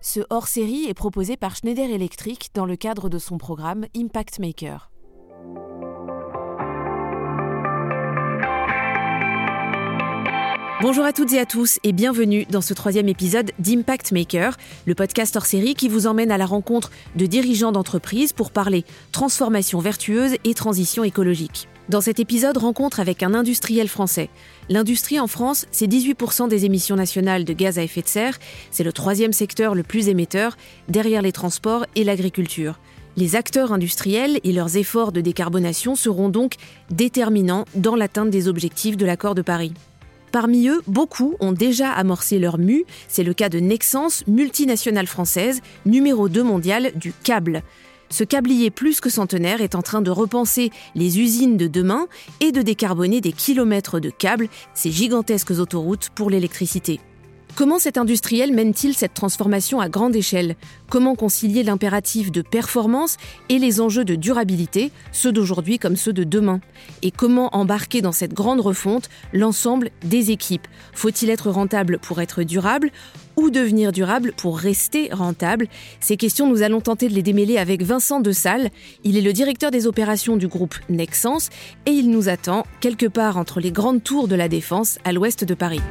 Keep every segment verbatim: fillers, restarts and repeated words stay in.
Ce hors-série est proposé par Schneider Electric dans le cadre de son programme Impact Maker. Bonjour à toutes et à tous et bienvenue dans ce troisième épisode d'Impact Maker, le podcast hors série qui vous emmène à la rencontre de dirigeants d'entreprises pour parler transformation vertueuse et transition écologique. Dans cet épisode, rencontre avec un industriel français. L'industrie en France, c'est dix-huit pour cent des émissions nationales de gaz à effet de serre. C'est le troisième secteur le plus émetteur, derrière les transports et l'agriculture. Les acteurs industriels et leurs efforts de décarbonation seront donc déterminants dans l'atteinte des objectifs de l'accord de Paris. Parmi eux, beaucoup ont déjà amorcé leur mue. C'est le cas de Nexans, multinationale française, numéro deux mondial du câble. Ce câblier plus que centenaire est en train de repenser les usines de demain et de décarboner des kilomètres de câbles, ces gigantesques autoroutes pour l'électricité. Comment cet industriel mène-t-il cette transformation à grande échelle ? Comment concilier l'impératif de performance et les enjeux de durabilité, ceux d'aujourd'hui comme ceux de demain ? Et comment embarquer dans cette grande refonte l'ensemble des équipes ? Faut-il être rentable pour être durable ? Ou devenir durable pour rester rentable ? Ces questions, nous allons tenter de les démêler avec Vincent Dessal. Il est le directeur des opérations du groupe Nexans et il nous attend quelque part entre les grandes tours de la Défense à l'ouest de Paris.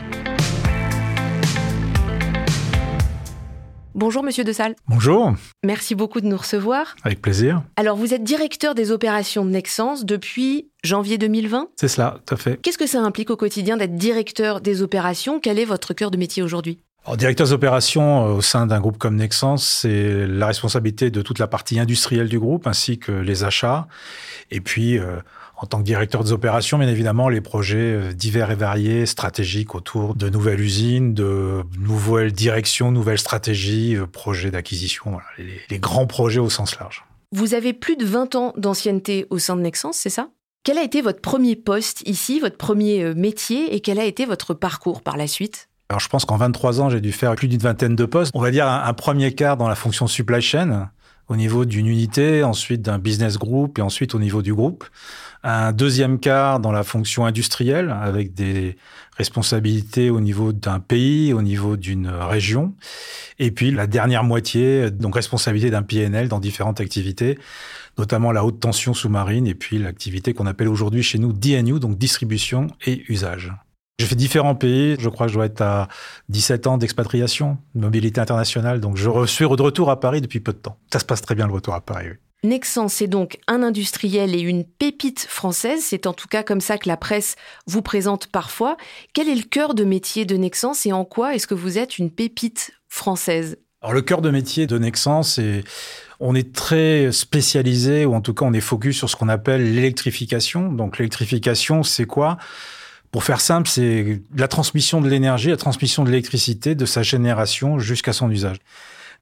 Bonjour Monsieur Dessal. Bonjour. Merci beaucoup de nous recevoir. Avec plaisir. Alors vous êtes directeur des opérations de Nexans depuis janvier deux mille vingt ? C'est cela, tout à fait. Qu'est-ce que ça implique au quotidien d'être directeur des opérations ? Quel est votre cœur de métier aujourd'hui ? Alors, directeur des opérations euh, au sein d'un groupe comme Nexans, c'est la responsabilité de toute la partie industrielle du groupe ainsi que les achats. Et puis, euh, en tant que directeur des opérations, bien évidemment, les projets divers et variés, stratégiques autour de nouvelles usines, de nouvelles directions, nouvelles stratégies, euh, projets d'acquisition, voilà, les, les grands projets au sens large. Vous avez plus de vingt ans d'ancienneté au sein de Nexans, c'est ça ? Quel a été votre premier poste ici, votre premier métier et quel a été votre parcours par la suite ? Alors, je pense qu'en vingt-trois ans, j'ai dû faire plus d'une vingtaine de postes. On va dire un, un premier quart dans la fonction supply chain, au niveau d'une unité, ensuite d'un business group et ensuite au niveau du groupe. Un deuxième quart dans la fonction industrielle, avec des responsabilités au niveau d'un pays, au niveau d'une région. Et puis, la dernière moitié, donc responsabilité d'un P N L dans différentes activités, notamment la haute tension sous-marine et puis l'activité qu'on appelle aujourd'hui chez nous D N U, donc distribution et usage. J'ai fait différents pays. Je crois que je dois être à dix-sept ans d'expatriation, de mobilité internationale. Donc, je suis de retour à Paris depuis peu de temps. Ça se passe très bien, le retour à Paris, oui. Nexans, c'est donc un industriel et une pépite française. C'est en tout cas comme ça que la presse vous présente parfois. Quel est le cœur de métier de Nexans et en quoi est-ce que vous êtes une pépite française ? Alors, le cœur de métier de Nexans, c'est... On est très spécialisé, ou en tout cas, on est focus sur ce qu'on appelle l'électrification. Donc, l'électrification, c'est quoi ? Pour faire simple, c'est la transmission de l'énergie, la transmission de l'électricité, de sa génération jusqu'à son usage.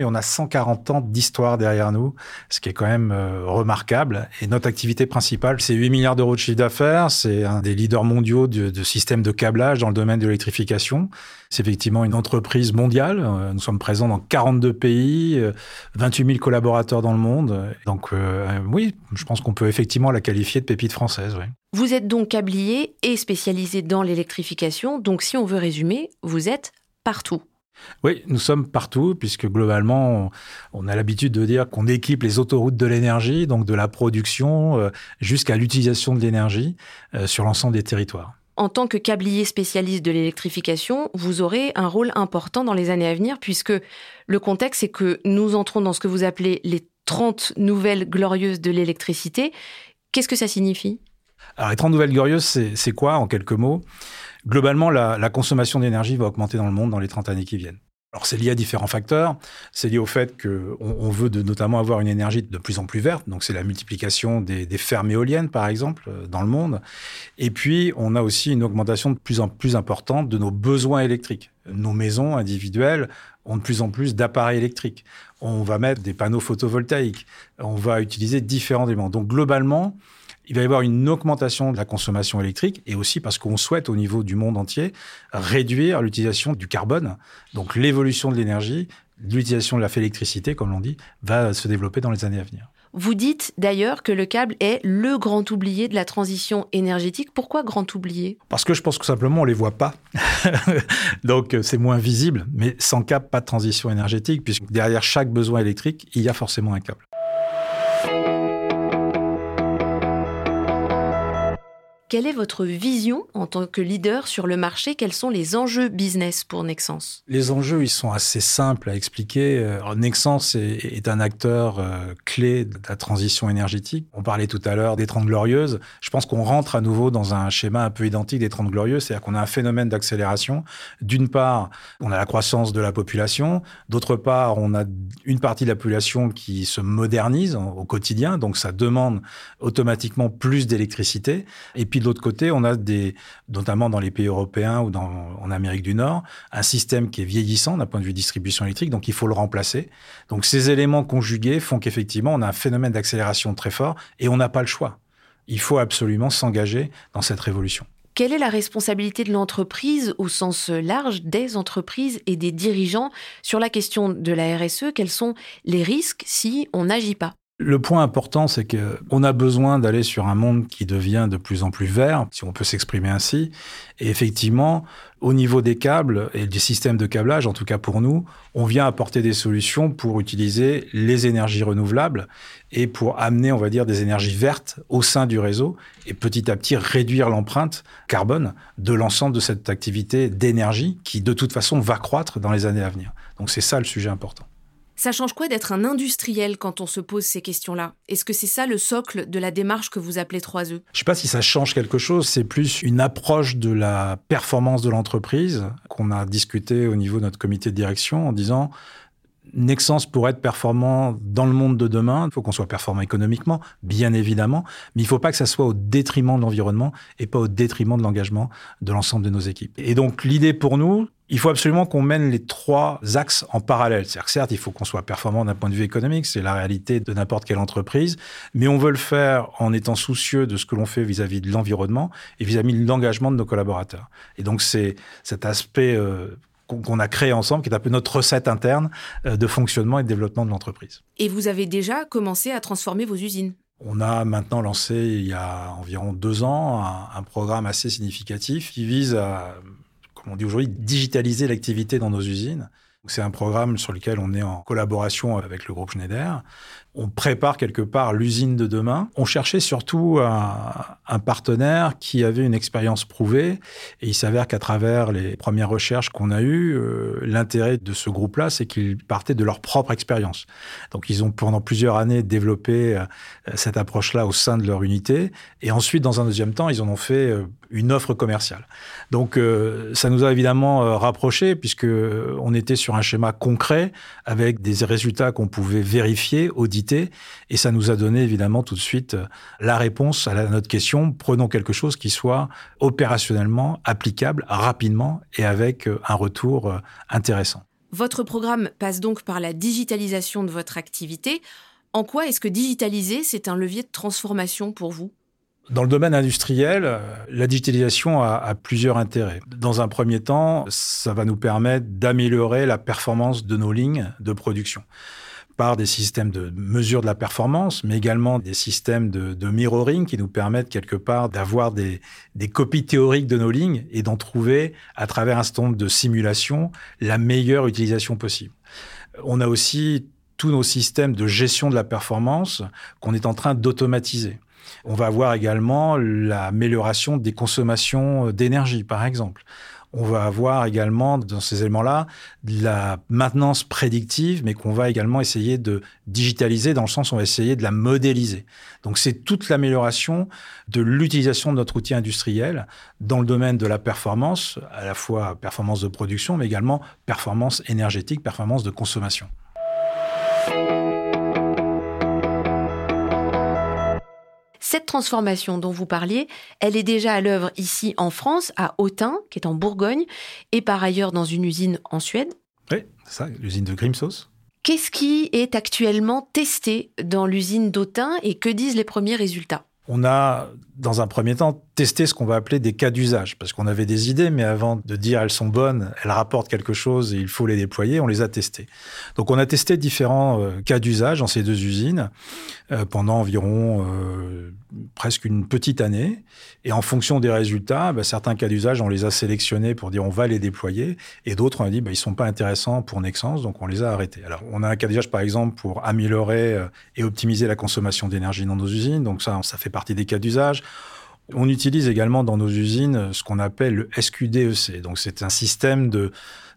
Et on a cent quarante ans d'histoire derrière nous, ce qui est quand même euh, remarquable. Et notre activité principale, c'est huit milliards d'euros de chiffre d'affaires. C'est un des leaders mondiaux de, de systèmes de câblage dans le domaine de l'électrification. C'est effectivement une entreprise mondiale. Nous sommes présents dans quarante-deux pays, vingt-huit mille collaborateurs dans le monde. Donc euh, oui, je pense qu'on peut effectivement la qualifier de pépite française, oui. Vous êtes donc câblier et spécialisé dans l'électrification. Donc, si on veut résumer, vous êtes partout. Oui, nous sommes partout, puisque globalement, on a l'habitude de dire qu'on équipe les autoroutes de l'énergie, donc de la production jusqu'à l'utilisation de l'énergie sur l'ensemble des territoires. En tant que câblier spécialiste de l'électrification, vous aurez un rôle important dans les années à venir, puisque le contexte, c'est que nous entrons dans ce que vous appelez les trente nouvelles glorieuses de l'électricité. Qu'est-ce que ça signifie ? Alors, les trente nouvelles glorieuses, c'est, c'est quoi, en quelques mots ? Globalement, la, la consommation d'énergie va augmenter dans le monde dans les trente années qui viennent. Alors, c'est lié à différents facteurs. C'est lié au fait qu'on on veut de, notamment avoir une énergie de plus en plus verte. Donc, c'est la multiplication des, des fermes éoliennes, par exemple, dans le monde. Et puis, on a aussi une augmentation de plus en plus importante de nos besoins électriques. Nos maisons individuelles ont de plus en plus d'appareils électriques. On va mettre des panneaux photovoltaïques. On va utiliser différents éléments. Donc, globalement, il va y avoir une augmentation de la consommation électrique et aussi parce qu'on souhaite, au niveau du monde entier, réduire l'utilisation du carbone. Donc, l'évolution de l'énergie, l'utilisation de la fée électricité, comme l'on dit, va se développer dans les années à venir. Vous dites d'ailleurs que le câble est le grand oublié de la transition énergétique. Pourquoi grand oublié ? Parce que je pense que simplement, on ne les voit pas. donc c'est moins visible, mais sans câble, pas de transition énergétique, puisque derrière chaque besoin électrique, il y a forcément un câble. Quelle est votre vision en tant que leader sur le marché? Quels sont les enjeux business pour Nexans? Les enjeux, ils sont assez simples à expliquer. Alors, Nexans est, est un acteur euh, clé de la transition énergétique. On parlait tout à l'heure des Trente Glorieuses. Je pense qu'on rentre à nouveau dans un schéma un peu identique des Trente Glorieuses. C'est-à-dire qu'on a un phénomène d'accélération. D'une part, on a la croissance de la population. D'autre part, on a une partie de la population qui se modernise au quotidien. Donc, ça demande automatiquement plus d'électricité. Et puis, de l'autre côté, on a des, notamment dans les pays européens ou dans, en Amérique du Nord, un système qui est vieillissant d'un point de vue distribution électrique, donc il faut le remplacer. Donc ces éléments conjugués font qu'effectivement, on a un phénomène d'accélération très fort et on n'a pas le choix. Il faut absolument s'engager dans cette révolution. Quelle est la responsabilité de l'entreprise au sens large, des entreprises et des dirigeants sur la question de la R S E? Quels sont les risques si on n'agit pas? Le point important, c'est qu'on a besoin d'aller sur un monde qui devient de plus en plus vert, si on peut s'exprimer ainsi. Et effectivement, au niveau des câbles et des systèmes de câblage, en tout cas pour nous, on vient apporter des solutions pour utiliser les énergies renouvelables et pour amener, on va dire, des énergies vertes au sein du réseau et petit à petit réduire l'empreinte carbone de l'ensemble de cette activité d'énergie qui, de toute façon, va croître dans les années à venir. Donc c'est ça le sujet important. Ça change quoi d'être un industriel quand on se pose ces questions-là? Est-ce que c'est ça le socle de la démarche que vous appelez trois E? Je ne sais pas si ça change quelque chose. C'est plus une approche de la performance de l'entreprise qu'on a discuté au niveau de notre comité de direction en disant « Nexans, pour être performant dans le monde de demain, il faut qu'on soit performant économiquement, bien évidemment, mais il ne faut pas que ça soit au détriment de l'environnement et pas au détriment de l'engagement de l'ensemble de nos équipes. » Et donc, l'idée pour nous, il faut absolument qu'on mène les trois axes en parallèle. C'est-à-dire que certes, il faut qu'on soit performant d'un point de vue économique, c'est la réalité de n'importe quelle entreprise, mais on veut le faire en étant soucieux de ce que l'on fait vis-à-vis de l'environnement et vis-à-vis de l'engagement de nos collaborateurs. Et donc, c'est cet aspect euh, qu'on a créé ensemble, qui est un peu notre recette interne euh, de fonctionnement et de développement de l'entreprise. Et vous avez déjà commencé à transformer vos usines? On a maintenant lancé, il y a environ deux ans, un, un programme assez significatif qui vise à... comme on dit aujourd'hui, digitaliser l'activité dans nos usines. C'est un programme sur lequel on est en collaboration avec le groupe Schneider. On prépare quelque part l'usine de demain. On cherchait surtout un, un partenaire qui avait une expérience prouvée. Et il s'avère qu'à travers les premières recherches qu'on a eues, euh, l'intérêt de ce groupe-là, c'est qu'ils partaient de leur propre expérience. Donc, ils ont pendant plusieurs années développé euh, cette approche-là au sein de leur unité. Et ensuite, dans un deuxième temps, ils en ont fait euh, une offre commerciale. Donc, euh, ça nous a évidemment euh, rapprochés puisqu'on était sur un schéma concret avec des résultats qu'on pouvait vérifier, auditer, et ça nous a donné évidemment tout de suite la réponse à, la, à notre question. Prenons quelque chose qui soit opérationnellement applicable rapidement et avec un retour intéressant. Votre programme passe donc par la digitalisation de votre activité. En quoi est-ce que digitaliser, c'est un levier de transformation pour vous? Dans le domaine industriel, la digitalisation a, a plusieurs intérêts. Dans un premier temps, ça va nous permettre d'améliorer la performance de nos lignes de production par des systèmes de mesure de la performance, mais également des systèmes de, de mirroring qui nous permettent quelque part d'avoir des, des copies théoriques de nos lignes et d'en trouver, à travers un certain nombre de simulations, la meilleure utilisation possible. On a aussi tous nos systèmes de gestion de la performance qu'on est en train d'automatiser. On va avoir également l'amélioration des consommations d'énergie, par exemple. On va avoir également, dans ces éléments-là, de la maintenance prédictive, mais qu'on va également essayer de digitaliser, dans le sens où on va essayer de la modéliser. Donc, c'est toute l'amélioration de l'utilisation de notre outil industriel dans le domaine de la performance, à la fois performance de production, mais également performance énergétique, performance de consommation. Cette transformation dont vous parliez, elle est déjà à l'œuvre ici en France, à Autun, qui est en Bourgogne, et par ailleurs dans une usine en Suède. Oui, c'est ça, l'usine de Grimsauce. Qu'est-ce qui est actuellement testé dans l'usine d'Autun et que disent les premiers résultats? on a, dans un premier temps, testé ce qu'on va appeler des cas d'usage, parce qu'on avait des idées, mais avant de dire elles sont bonnes, elles rapportent quelque chose et il faut les déployer, on les a testées. Donc, on a testé différents euh, cas d'usage dans ces deux usines euh, pendant environ euh, presque une petite année. Et en fonction des résultats, bah, certains cas d'usage, on les a sélectionnés pour dire on va les déployer, et d'autres, on a dit bah, ils ne sont pas intéressants pour Nexans, donc on les a arrêtés. Alors, on a un cas d'usage, par exemple, pour améliorer euh, et optimiser la consommation d'énergie dans nos usines, donc ça, ça fait partie des cas d'usage. On utilise également dans nos usines ce qu'on appelle le S Q D E C. Donc, c'est un système de,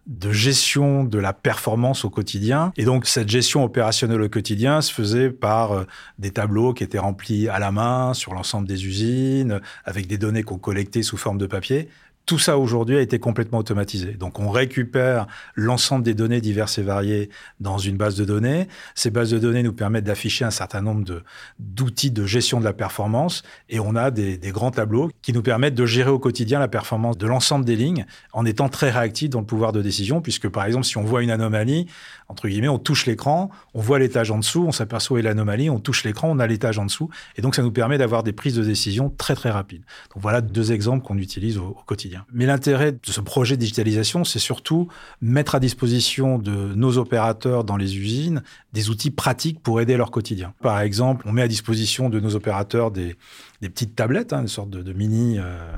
de gestion de la performance au quotidien. Et donc, cette gestion opérationnelle au quotidien se faisait par des tableaux qui étaient remplis à la main sur l'ensemble des usines, avec des données qu'on collectait sous forme de papier. Tout ça, aujourd'hui, a été complètement automatisé. Donc, on récupère l'ensemble des données diverses et variées dans une base de données. Ces bases de données nous permettent d'afficher un certain nombre de, d'outils de gestion de la performance. Et on a des, des grands tableaux qui nous permettent de gérer au quotidien la performance de l'ensemble des lignes en étant très réactifs dans le pouvoir de décision. Puisque, par exemple, si on voit une anomalie, entre guillemets, on touche l'écran, on voit l'étage en dessous, on s'aperçoit l'anomalie, on touche l'écran, on a l'étage en dessous. Et donc, ça nous permet d'avoir des prises de décision très, très rapides. Donc, voilà deux exemples qu'on utilise au, au quotidien. Mais l'intérêt de ce projet de digitalisation, c'est surtout mettre à disposition de nos opérateurs dans les usines des outils pratiques pour aider leur quotidien. Par exemple, on met à disposition de nos opérateurs des, des petites tablettes, hein, une sorte de, de mini euh,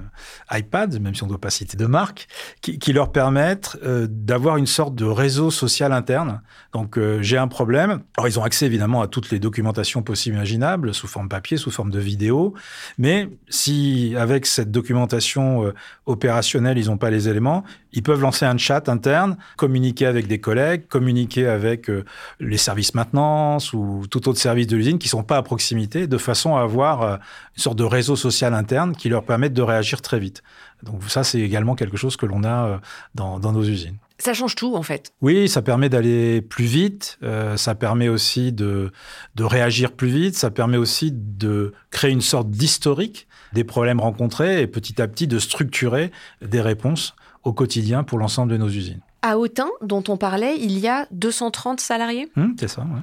iPad, même si on ne doit pas citer de marque, qui, qui leur permettent euh, d'avoir une sorte de réseau social interne. Donc, euh, j'ai un problème. Alors, ils ont accès évidemment à toutes les documentations possibles et imaginables, sous forme papier, sous forme de vidéo. Mais si, avec cette documentation euh, opérationnels, ils n'ont pas les éléments, ils peuvent lancer un chat interne, communiquer avec des collègues, communiquer avec euh, les services maintenance ou tout autre service de l'usine qui ne sont pas à proximité, de façon à avoir euh, une sorte de réseau social interne qui leur permette de réagir très vite. Donc ça, c'est également quelque chose que l'on a euh, dans, dans nos usines. Ça change tout, en fait. Oui, ça permet d'aller plus vite. Euh, ça permet aussi de, de réagir plus vite. Ça permet aussi de créer une sorte d'historique des problèmes rencontrés et petit à petit de structurer des réponses au quotidien pour l'ensemble de nos usines. À Autun, dont on parlait, il y a deux cent trente salariés. Hum, c'est ça, oui.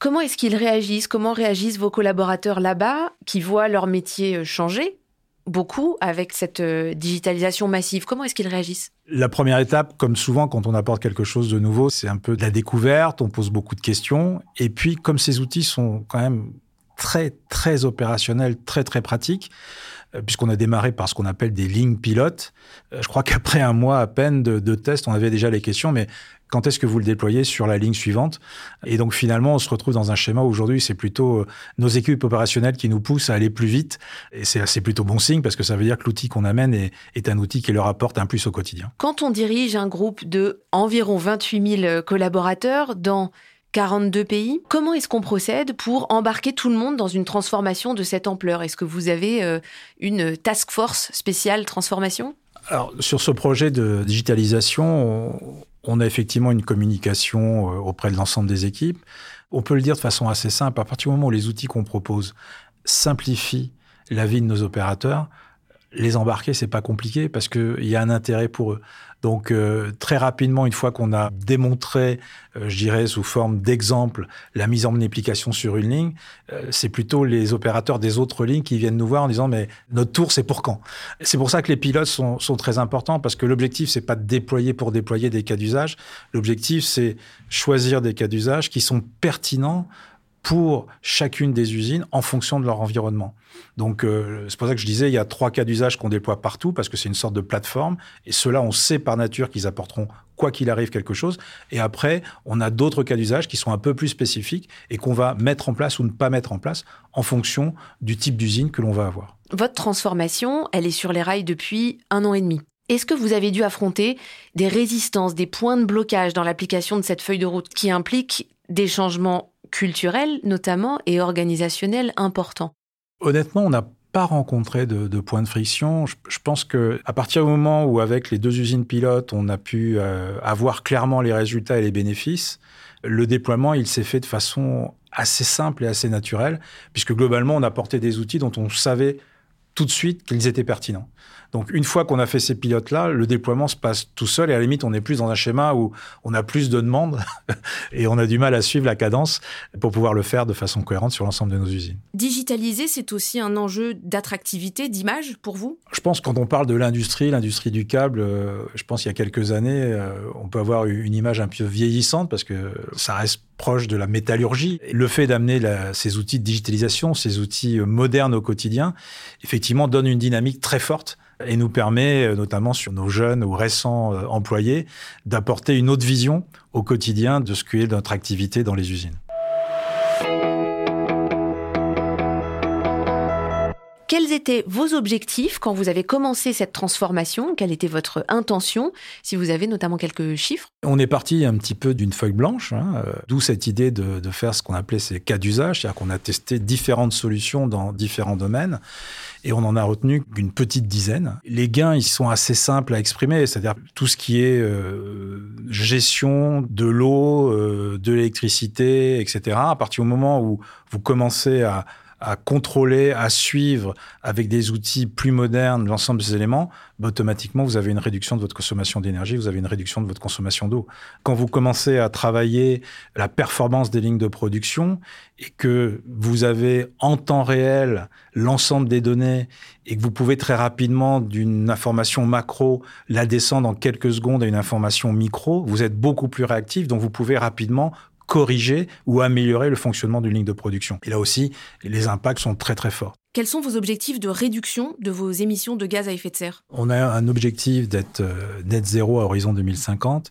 Comment est-ce qu'ils réagissent ? Comment réagissent vos collaborateurs là-bas qui voient leur métier changer ? Beaucoup avec cette euh, digitalisation massive. Comment est-ce qu'ils réagissent ? La première étape, comme souvent quand on apporte quelque chose de nouveau, c'est un peu de la découverte, on pose beaucoup de questions. Et puis, comme ces outils sont quand même très, très opérationnels, très, très pratiques, puisqu'on a démarré par ce qu'on appelle des lignes pilotes. Je crois qu'après un mois à peine de, de test, on avait déjà les questions, mais quand est-ce que vous le déployez sur la ligne suivante ? Et donc, finalement, on se retrouve dans un schéma où aujourd'hui, c'est plutôt nos équipes opérationnelles qui nous poussent à aller plus vite. Et c'est, c'est plutôt bon signe parce que ça veut dire que l'outil qu'on amène est, est un outil qui leur apporte un plus au quotidien. Quand on dirige un groupe de environ vingt-huit mille collaborateurs dans quarante-deux pays. Comment est-ce qu'on procède pour embarquer tout le monde dans une transformation de cette ampleur ? Est-ce que vous avez euh, une task force spéciale transformation ? Alors, sur ce projet de digitalisation, on, on a effectivement une communication auprès de l'ensemble des équipes. On peut le dire de façon assez simple. À partir du moment où les outils qu'on propose simplifient la vie de nos opérateurs, les embarquer, c'est pas compliqué parce qu'il y a un intérêt pour eux. Donc, euh, très rapidement, une fois qu'on a démontré, euh, je dirais, sous forme d'exemple, la mise en application sur une ligne, euh, c'est plutôt les opérateurs des autres lignes qui viennent nous voir en disant « mais notre tour, c'est pour quand ?» C'est pour ça que les pilotes sont, sont très importants parce que l'objectif, c'est pas de déployer pour déployer des cas d'usage. L'objectif, c'est choisir des cas d'usage qui sont pertinents pour chacune des usines en fonction de leur environnement. Donc, euh, c'est pour ça que je disais, il y a trois cas d'usage qu'on déploie partout parce que c'est une sorte de plateforme. Et ceux-là, on sait par nature qu'ils apporteront, quoi qu'il arrive, quelque chose. Et après, on a d'autres cas d'usage qui sont un peu plus spécifiques et qu'on va mettre en place ou ne pas mettre en place en fonction du type d'usine que l'on va avoir. Votre transformation, elle est sur les rails depuis un an et demi. Est-ce que vous avez dû affronter des résistances, des points de blocage dans l'application de cette feuille de route qui implique des changements culturel notamment et organisationnel important. Honnêtement, on n'a pas rencontré de, de points de friction. Je, je pense qu'à partir du moment où, avec les deux usines pilotes, on a pu euh, avoir clairement les résultats et les bénéfices, le déploiement, il s'est fait de façon assez simple et assez naturelle, puisque globalement, on apportait des outils dont on savait tout de suite qu'ils étaient pertinents. Donc, une fois qu'on a fait ces pilotes-là, le déploiement se passe tout seul et à la limite, on est plus dans un schéma où on a plus de demandes et on a du mal à suivre la cadence pour pouvoir le faire de façon cohérente sur l'ensemble de nos usines. Digitaliser, c'est aussi un enjeu d'attractivité, d'image pour vous ? Je pense que quand on parle de l'industrie, l'industrie du câble, je pense qu'il y a quelques années, on peut avoir une image un peu vieillissante parce que ça reste proche de la métallurgie. Le fait d'amener la, ces outils de digitalisation, ces outils modernes au quotidien, effectivement, donne une dynamique très forte et nous permet, notamment sur nos jeunes ou récents employés, d'apporter une autre vision au quotidien de ce qu'est notre activité dans les usines. Quels étaient vos objectifs quand vous avez commencé cette transformation ? Quelle était votre intention ? Si vous avez notamment quelques chiffres. On est parti un petit peu d'une feuille blanche, hein, euh, d'où cette idée de, de faire ce qu'on appelait ces cas d'usage, c'est-à-dire qu'on a testé différentes solutions dans différents domaines et on en a retenu qu'une petite dizaine. Les gains, ils sont assez simples à exprimer, c'est-à-dire tout ce qui est euh, gestion de l'eau, euh, de l'électricité, et cetera. À partir du moment où vous commencez à à contrôler, à suivre avec des outils plus modernes l'ensemble de ces éléments, bah, automatiquement, vous avez une réduction de votre consommation d'énergie, vous avez une réduction de votre consommation d'eau. Quand vous commencez à travailler la performance des lignes de production et que vous avez en temps réel l'ensemble des données et que vous pouvez très rapidement d'une information macro la descendre en quelques secondes à une information micro, vous êtes beaucoup plus réactif, donc vous pouvez rapidement corriger ou améliorer le fonctionnement d'une ligne de production. Et là aussi, les impacts sont très très forts. Quels sont vos objectifs de réduction de vos émissions de gaz à effet de serre ? On a un objectif d'être net zéro à horizon deux mille cinquante,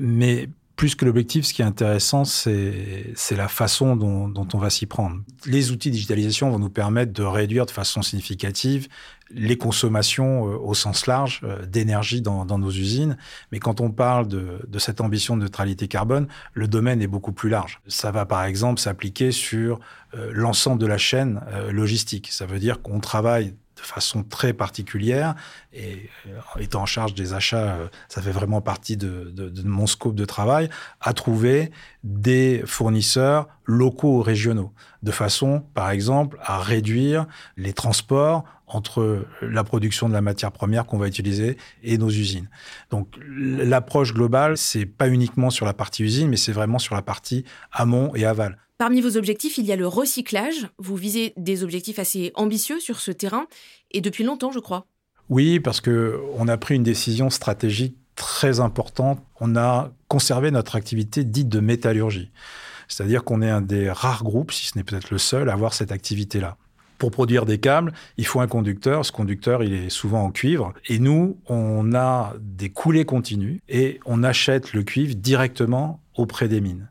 mais plus que l'objectif, ce qui est intéressant, c'est, c'est la façon dont, dont on va s'y prendre. Les outils de digitalisation vont nous permettre de réduire de façon significative les consommations euh, au sens large euh, d'énergie dans, dans nos usines. Mais quand on parle de, de cette ambition de neutralité carbone, le domaine est beaucoup plus large. Ça va par exemple s'appliquer sur euh, l'ensemble de la chaîne euh, logistique. Ça veut dire qu'on travaille de façon très particulière et euh, étant en charge des achats, euh, ça fait vraiment partie de, de, de mon scope de travail, à trouver des fournisseurs locaux ou régionaux, de façon, par exemple, à réduire les transports entre la production de la matière première qu'on va utiliser et nos usines. Donc, l'approche globale, c'est pas uniquement sur la partie usine, mais c'est vraiment sur la partie amont et aval. Parmi vos objectifs, il y a le recyclage. Vous visez des objectifs assez ambitieux sur ce terrain, et depuis longtemps, je crois. Oui, parce qu'on a pris une décision stratégique très importante. On a conservé notre activité dite de métallurgie. C'est-à-dire qu'on est un des rares groupes, si ce n'est peut-être le seul, à avoir cette activité-là. Pour produire des câbles, il faut un conducteur. Ce conducteur, il est souvent en cuivre. Et nous, on a des coulées continues et on achète le cuivre directement auprès des mines.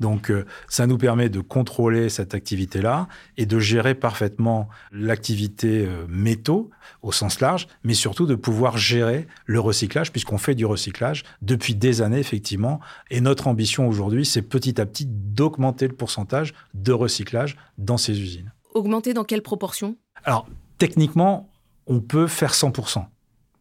Donc, ça nous permet de contrôler cette activité-là et de gérer parfaitement l'activité métaux au sens large, mais surtout de pouvoir gérer le recyclage, puisqu'on fait du recyclage depuis des années, effectivement. Et notre ambition aujourd'hui, c'est petit à petit d'augmenter le pourcentage de recyclage dans ces usines. Augmenter dans quelle proportion ? Alors, techniquement, on peut faire cent pour cent.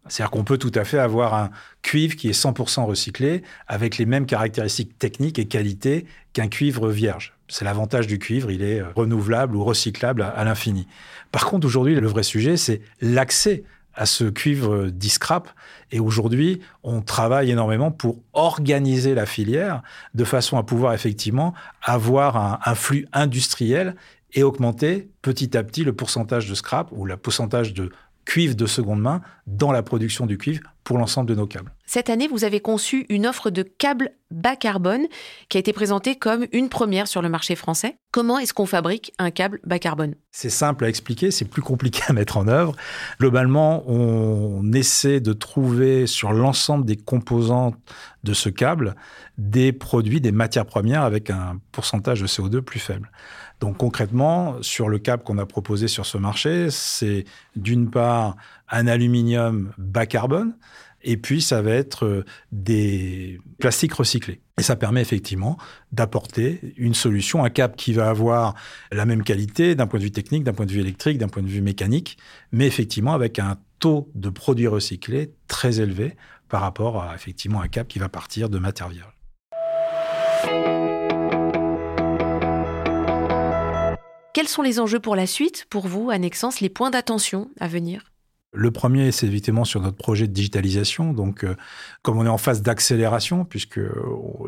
C'est-à-dire qu'on peut tout à fait avoir un cuivre qui est cent pour cent recyclé avec les mêmes caractéristiques techniques et qualités qu'un cuivre vierge. C'est l'avantage du cuivre, il est renouvelable ou recyclable à, à l'infini. Par contre, aujourd'hui, le vrai sujet, c'est l'accès à ce cuivre dit scrap. Et aujourd'hui, on travaille énormément pour organiser la filière de façon à pouvoir effectivement avoir un, un flux industriel et augmenter petit à petit le pourcentage de scrap ou le pourcentage de cuivre de seconde main dans la production du cuivre pour l'ensemble de nos câbles. Cette année, vous avez conçu une offre de câbles bas carbone qui a été présentée comme une première sur le marché français. Comment est-ce qu'on fabrique un câble bas carbone ? C'est simple à expliquer, c'est plus compliqué à mettre en œuvre. Globalement, on essaie de trouver sur l'ensemble des composantes de ce câble des produits, des matières premières avec un pourcentage de C O deux plus faible. Donc concrètement, sur le câble qu'on a proposé sur ce marché, c'est d'une part un aluminium bas carbone, et puis ça va être des plastiques recyclés. Et ça permet effectivement d'apporter une solution, un câble qui va avoir la même qualité d'un point de vue technique, d'un point de vue électrique, d'un point de vue mécanique, mais effectivement avec un taux de produits recyclés très élevé par rapport à effectivement un câble qui va partir de matière vierge. Quels sont les enjeux pour la suite, pour vous, à Nexans, les points d'attention à venir ? Le premier, c'est évidemment sur notre projet de digitalisation. Donc, euh, comme on est en phase d'accélération, puisque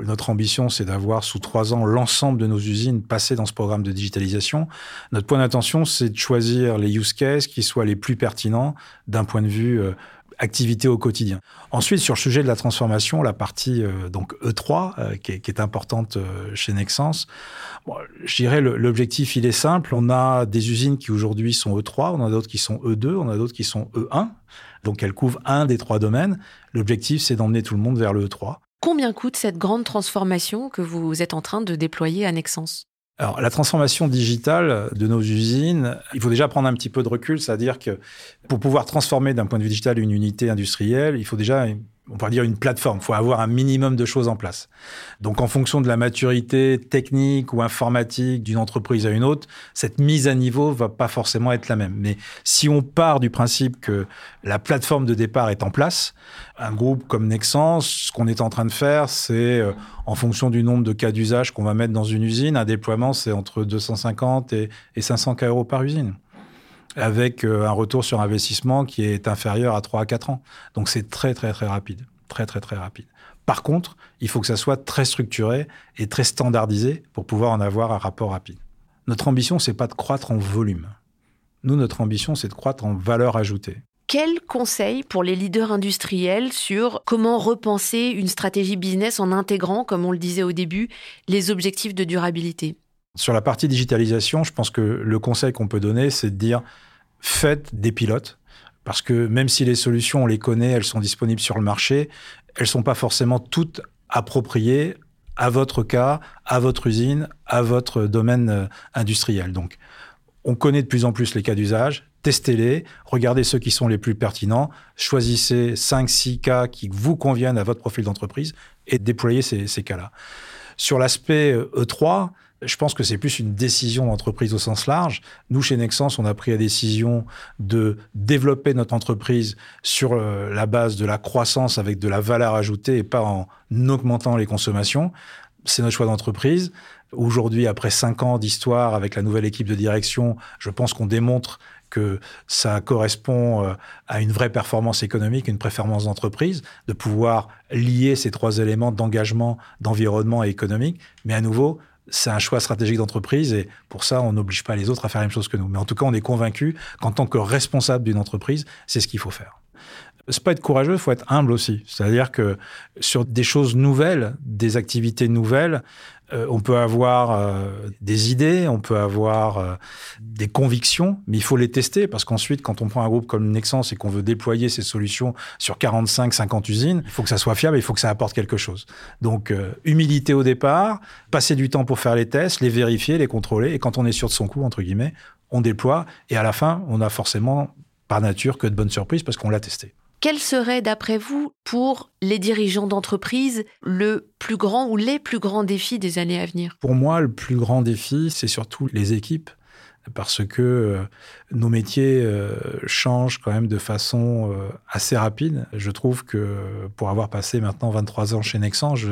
notre ambition, c'est d'avoir sous trois ans l'ensemble de nos usines passées dans ce programme de digitalisation, notre point d'attention, c'est de choisir les use cases qui soient les plus pertinents d'un point de vue euh, activité au quotidien. Ensuite, sur le sujet de la transformation, la partie euh, donc E trois, euh, qui, est, qui est importante euh, chez Nexans, bon, je dirais le, l'objectif, il est simple. On a des usines qui aujourd'hui sont E trois, on a d'autres qui sont E deux, on a d'autres qui sont E un. Donc, elles couvrent un des trois domaines. L'objectif, c'est d'emmener tout le monde vers le E trois. Combien coûte cette grande transformation que vous êtes en train de déployer à Nexans ? Alors, la transformation digitale de nos usines, il faut déjà prendre un petit peu de recul, c'est-à-dire que pour pouvoir transformer d'un point de vue digital une unité industrielle, il faut déjà, on pourrait dire, une plateforme. Il faut avoir un minimum de choses en place. Donc, en fonction de la maturité technique ou informatique d'une entreprise à une autre, cette mise à niveau va pas forcément être la même. Mais si on part du principe que la plateforme de départ est en place, un groupe comme Nexans, ce qu'on est en train de faire, c'est euh, en fonction du nombre de cas d'usage qu'on va mettre dans une usine, un déploiement, c'est entre deux cent cinquante et, et cinq cents euros par usine, avec euh, un retour sur investissement qui est inférieur à trois à quatre ans. Donc, c'est très, très, très rapide. Très, très, très rapide. Par contre, il faut que ça soit très structuré et très standardisé pour pouvoir en avoir un rapport rapide. Notre ambition, c'est pas de croître en volume. Nous, notre ambition, c'est de croître en valeur ajoutée. Quel conseil pour les leaders industriels sur comment repenser une stratégie business en intégrant, comme on le disait au début, les objectifs de durabilité ? Sur la partie digitalisation, je pense que le conseil qu'on peut donner, c'est de dire « faites des pilotes ». Parce que même si les solutions, on les connaît, elles sont disponibles sur le marché, elles ne sont pas forcément toutes appropriées à votre cas, à votre usine, à votre domaine industriel. Donc, on connaît de plus en plus les cas d'usage. Testez-les, regardez ceux qui sont les plus pertinents, choisissez cinq six cas qui vous conviennent à votre profil d'entreprise et déployez ces, ces cas-là. Sur l'aspect E trois, je pense que c'est plus une décision d'entreprise au sens large. Nous, chez Nexans, on a pris la décision de développer notre entreprise sur la base de la croissance avec de la valeur ajoutée et pas en augmentant les consommations. C'est notre choix d'entreprise. Aujourd'hui, après cinq ans d'histoire avec la nouvelle équipe de direction, je pense qu'on démontre que ça correspond à une vraie performance économique, une performance d'entreprise, de pouvoir lier ces trois éléments d'engagement, d'environnement et économique. Mais à nouveau, c'est un choix stratégique d'entreprise et pour ça, on n'oblige pas les autres à faire la même chose que nous. Mais en tout cas, on est convaincu qu'en tant que responsable d'une entreprise, c'est ce qu'il faut faire. C'est pas être courageux, il faut être humble aussi. C'est-à-dire que sur des choses nouvelles, des activités nouvelles, euh, on peut avoir euh, des idées, on peut avoir euh, des convictions, mais il faut les tester parce qu'ensuite, quand on prend un groupe comme Nexans et qu'on veut déployer ces solutions sur quarante-cinq à cinquante usines, il faut que ça soit fiable et il faut que ça apporte quelque chose. Donc, euh, humilité au départ, passer du temps pour faire les tests, les vérifier, les contrôler et quand on est sûr de son coup, entre guillemets, on déploie et à la fin, on a forcément, par nature, que de bonnes surprises parce qu'on l'a testé. Quel serait, d'après vous, pour les dirigeants d'entreprise, le plus grand ou les plus grands défis des années à venir ? Pour moi, le plus grand défi, c'est surtout les équipes, parce que euh, nos métiers euh, changent quand même de façon euh, assez rapide. Je trouve que pour avoir passé maintenant vingt-trois ans chez Nexans, je,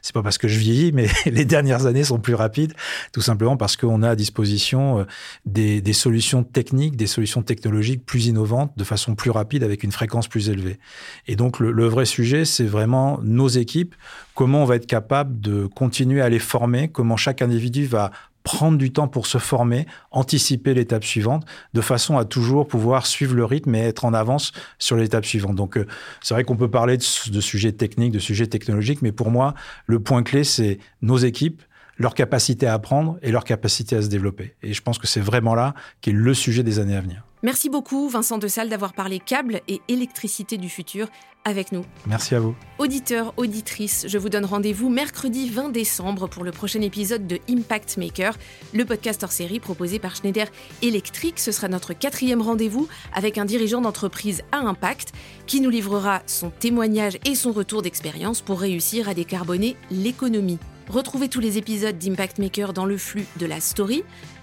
c'est pas parce que je vieillis, mais les dernières années sont plus rapides, tout simplement parce qu'on a à disposition euh, des, des solutions techniques, des solutions technologiques plus innovantes, de façon plus rapide, avec une fréquence plus élevée. Et donc, le, le vrai sujet, c'est vraiment nos équipes, comment on va être capable de continuer à les former, comment chaque individu va prendre du temps pour se former, anticiper l'étape suivante, de façon à toujours pouvoir suivre le rythme et être en avance sur l'étape suivante. Donc, euh, c'est vrai qu'on peut parler de, de sujets techniques, de sujets technologiques, mais pour moi, le point clé, c'est nos équipes, leur capacité à apprendre et leur capacité à se développer. Et je pense que c'est vraiment là qu'est le sujet des années à venir. Merci beaucoup, Vincent Dessal, d'avoir parlé câbles et électricité du futur avec nous. Merci à vous. Auditeurs, auditrices, je vous donne rendez-vous mercredi vingt décembre pour le prochain épisode de Impact Maker, le podcast hors série proposé par Schneider Electric. Ce sera notre quatrième rendez-vous avec un dirigeant d'entreprise à impact qui nous livrera son témoignage et son retour d'expérience pour réussir à décarboner l'économie. Retrouvez tous les épisodes d'Impact Maker dans le flux de la story.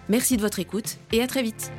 Merci de votre écoute et à très vite.